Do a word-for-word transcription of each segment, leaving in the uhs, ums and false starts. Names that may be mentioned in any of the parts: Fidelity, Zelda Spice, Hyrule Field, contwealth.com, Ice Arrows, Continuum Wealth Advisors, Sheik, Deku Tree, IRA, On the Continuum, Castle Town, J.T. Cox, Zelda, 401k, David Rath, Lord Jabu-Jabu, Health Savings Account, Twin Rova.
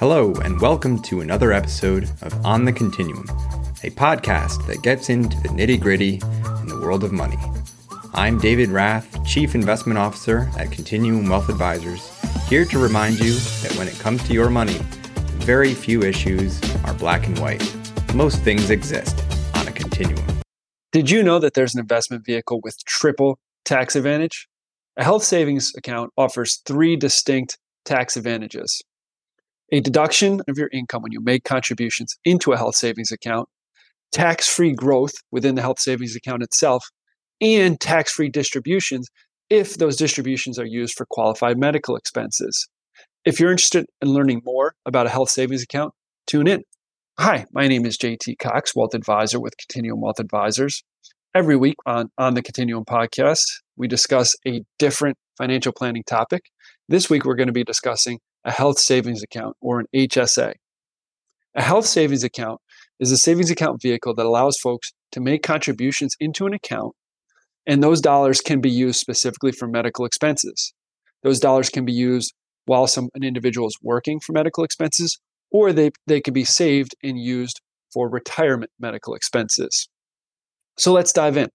Hello, and welcome to another episode of On the Continuum, a podcast that gets into the nitty-gritty in the world of money. I'm David Rath, Chief Investment Officer at Continuum Wealth Advisors, here to remind you that when it comes to your money, very few issues are black and white. Most things exist on a continuum. Did you know that there's an investment vehicle with triple tax advantage? A health savings account offers three distinct tax advantages. A deduction of your income when you make contributions into a health savings account, tax-free growth within the health savings account itself, and tax-free distributions if those distributions are used for qualified medical expenses. If you're interested in learning more about a health savings account, tune in. Hi, my name is J T. Cox, Wealth Advisor with Continuum Wealth Advisors. Every week on, on the Continuum podcast, we discuss a different financial planning topic. This week, we're going to be discussing a health savings account, or an H S A. A health savings account is a savings account vehicle that allows folks to make contributions into an account, and those dollars can be used specifically for medical expenses. Those dollars can be used while some an individual is working for medical expenses, or they, they can be saved and used for retirement medical expenses. So let's dive in.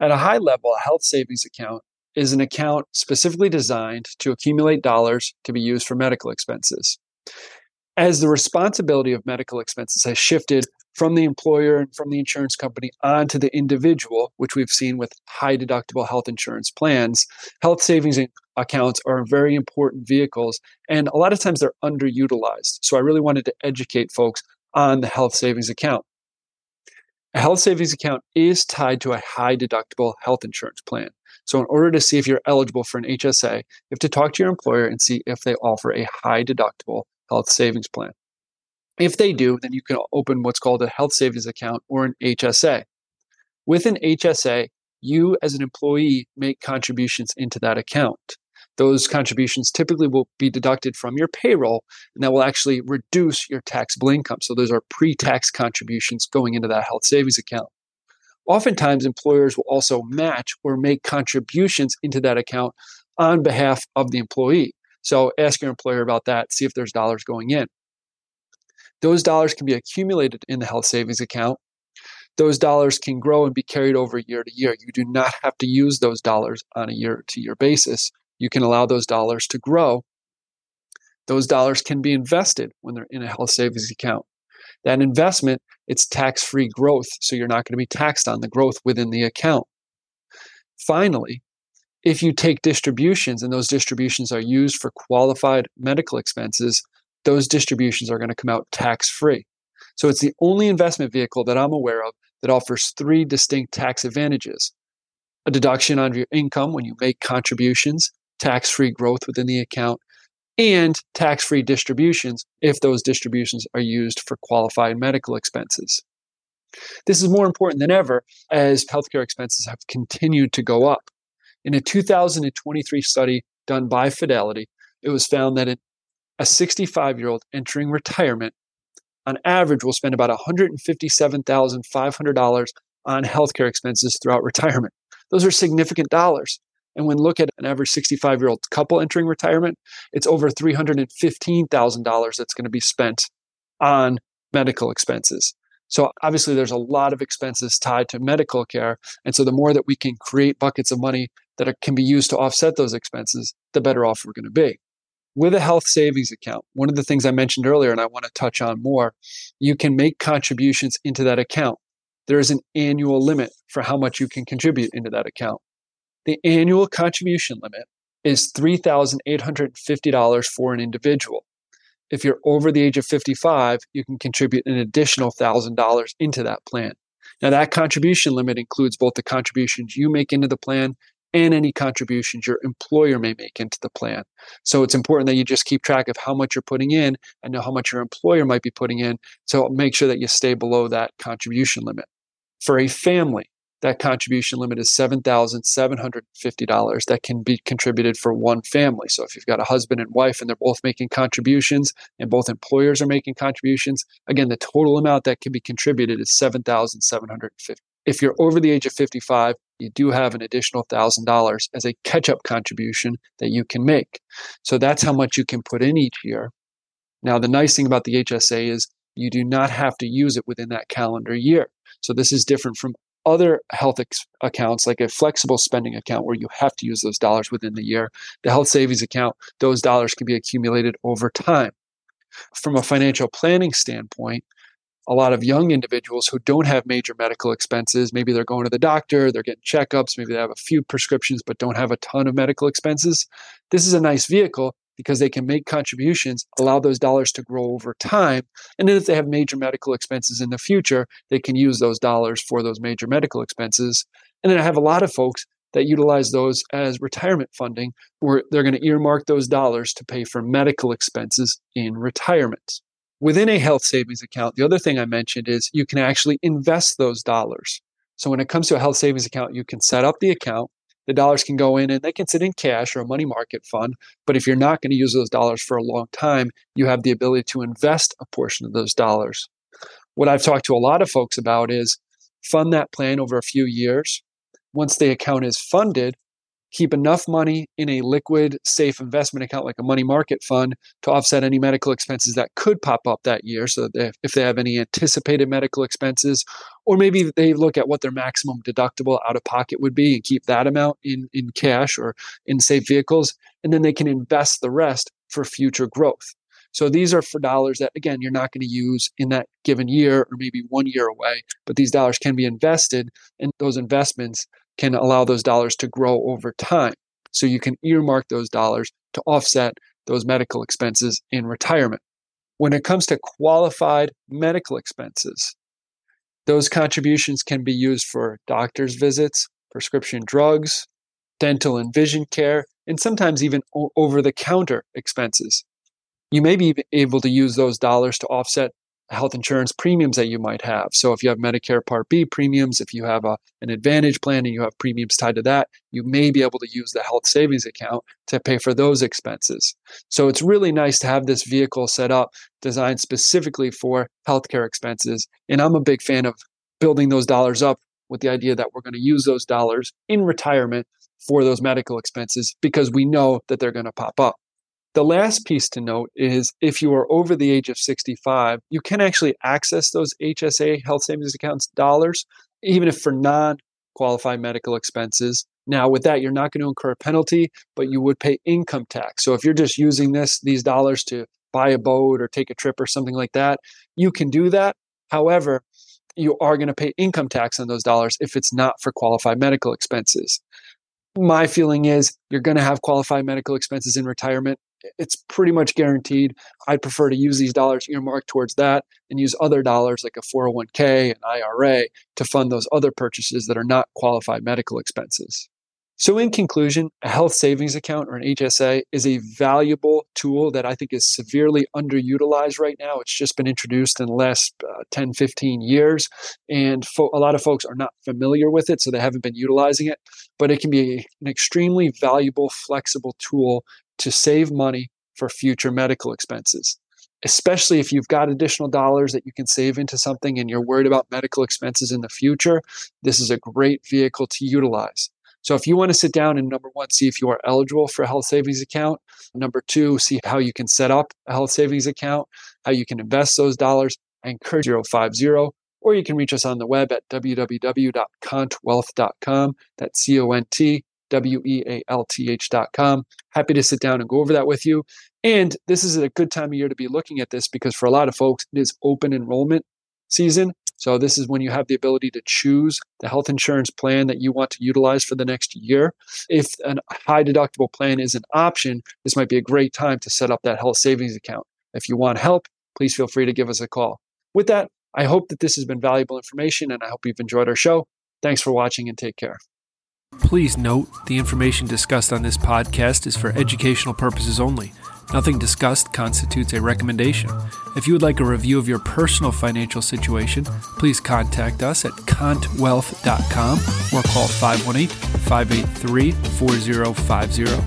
At a high level, a health savings account is an account specifically designed to accumulate dollars to be used for medical expenses. As the responsibility of medical expenses has shifted from the employer and from the insurance company onto the individual, which we've seen with high deductible health insurance plans, health savings accounts are very important vehicles, and a lot of times they're underutilized. So I really wanted to educate folks on the health savings account. A health savings account is tied to a high deductible health insurance plan. So in order to see if you're eligible for an H S A, you have to talk to your employer and see if they offer a high deductible health savings plan. If they do, then you can open what's called a health savings account, or an H S A. With an H S A, you as an employee make contributions into that account. Those contributions typically will be deducted from your payroll, and that will actually reduce your taxable income. So those are pre-tax contributions going into that health savings account. Oftentimes, employers will also match or make contributions into that account on behalf of the employee. So ask your employer about that, see if there's dollars going in. Those dollars can be accumulated in the health savings account. Those dollars can grow and be carried over year to year. You do not have to use those dollars on a year-to-year basis. You can allow those dollars to grow. Those dollars can be invested when they're in a health savings account. That investment, it's tax-free growth, so you're not going to be taxed on the growth within the account. Finally, if you take distributions and those distributions are used for qualified medical expenses, those distributions are going to come out tax-free. So it's the only investment vehicle that I'm aware of that offers three distinct tax advantages: a deduction on your income when you make contributions, tax-free growth within the account, and tax-free distributions if those distributions are used for qualified medical expenses. This is more important than ever as healthcare expenses have continued to go up. In a two thousand twenty-three study done by Fidelity, it was found that a sixty-five-year-old entering retirement on average will spend about one hundred fifty-seven thousand five hundred dollars on healthcare expenses throughout retirement. Those are significant dollars. And when look at an average sixty-five-year-old couple entering retirement, it's over three hundred fifteen thousand dollars that's going to be spent on medical expenses. So obviously, there's a lot of expenses tied to medical care. And so the more that we can create buckets of money that are, can be used to offset those expenses, the better off we're going to be. With a health savings account, one of the things I mentioned earlier, and I want to touch on more, you can make contributions into that account. There is an annual limit for how much you can contribute into that account. The annual contribution limit is three thousand eight hundred fifty dollars for an individual. If you're over the age of fifty-five, you can contribute an additional one thousand dollars into that plan. Now, that contribution limit includes both the contributions you make into the plan and any contributions your employer may make into the plan. So it's important that you just keep track of how much you're putting in and know how much your employer might be putting in. So make sure that you stay below that contribution limit. For a family, that contribution limit is seven thousand seven hundred fifty dollars that can be contributed for one family. So if you've got a husband and wife and they're both making contributions and both employers are making contributions, again, the total amount that can be contributed is seven thousand seven hundred fifty dollars. If you're over the age of fifty-five, you do have an additional one thousand dollars as a catch-up contribution that you can make. So that's how much you can put in each year. Now, the nice thing about the H S A is you do not have to use it within that calendar year. So this is different from other health ex- accounts, like a flexible spending account where you have to use those dollars within the year. The health savings account, those dollars can be accumulated over time. From a financial planning standpoint, a lot of young individuals who don't have major medical expenses, maybe they're going to the doctor, they're getting checkups, maybe they have a few prescriptions but don't have a ton of medical expenses. This is a nice vehicle because they can make contributions, allow those dollars to grow over time. And then if they have major medical expenses in the future, they can use those dollars for those major medical expenses. And then I have a lot of folks that utilize those as retirement funding, where they're going to earmark those dollars to pay for medical expenses in retirement. Within a health savings account, the other thing I mentioned is you can actually invest those dollars. So when it comes to a health savings account, you can set up the account. The dollars can go in and they can sit in cash or a money market fund. But if you're not going to use those dollars for a long time, you have the ability to invest a portion of those dollars. What I've talked to a lot of folks about is fund that plan over a few years. Once the account is funded, keep enough money in a liquid, safe investment account like a money market fund to offset any medical expenses that could pop up that year. So that they, if they have any anticipated medical expenses, or maybe they look at what their maximum deductible out of pocket would be and keep that amount in, in cash or in safe vehicles, and then they can invest the rest for future growth. So these are for dollars that, again, you're not going to use in that given year or maybe one year away, but these dollars can be invested, and those investments can allow those dollars to grow over time. So you can earmark those dollars to offset those medical expenses in retirement. When it comes to qualified medical expenses, those contributions can be used for doctor's visits, prescription drugs, dental and vision care, and sometimes even o- over-the-counter expenses. You may be able to use those dollars to offset health insurance premiums that you might have. So if you have Medicare Part B premiums, if you have a, an Advantage plan and you have premiums tied to that, you may be able to use the health savings account to pay for those expenses. So it's really nice to have this vehicle set up designed specifically for healthcare expenses. And I'm a big fan of building those dollars up with the idea that we're going to use those dollars in retirement for those medical expenses because we know that they're going to pop up. The last piece to note is if you are over the age of sixty-five, you can actually access those H S A health savings accounts dollars, even if for non-qualified medical expenses. Now, with that, you're not going to incur a penalty, but you would pay income tax. So if you're just using this, these dollars to buy a boat or take a trip or something like that, you can do that. However, you are going to pay income tax on those dollars if it's not for qualified medical expenses. My feeling is you're going to have qualified medical expenses in retirement. It's pretty much guaranteed. I'd prefer to use these dollars earmarked towards that and use other dollars like a four oh one k, an I R A to fund those other purchases that are not qualified medical expenses. So in conclusion, a health savings account or an H S A is a valuable tool that I think is severely underutilized right now. It's just been introduced in the last uh, ten, fifteen years, and fo- a lot of folks are not familiar with it, so they haven't been utilizing it. But it can be a, an extremely valuable, flexible tool to save money for future medical expenses, especially if you've got additional dollars that you can save into something and you're worried about medical expenses in the future. This is a great vehicle to utilize. So if you want to sit down and, number one, see if you are eligible for a health savings account. Number two, see how you can set up a health savings account, how you can invest those dollars. I encourage zero five zero, or you can reach us on the web at w w w dot cont wealth dot com. That's C O N T. W E A L T H dot com. Happy to sit down and go over that with you. And this is a good time of year to be looking at this because for a lot of folks, it is open enrollment season. So this is when you have the ability to choose the health insurance plan that you want to utilize for the next year. If a high deductible plan is an option, this might be a great time to set up that health savings account. If you want help, please feel free to give us a call. With that, I hope that this has been valuable information and I hope you've enjoyed our show. Thanks for watching and take care. Please note, the information discussed on this podcast is for educational purposes only. Nothing discussed constitutes a recommendation. If you would like a review of your personal financial situation, please contact us at cont wealth dot com or call five one eight, five eight three, four zero five zero.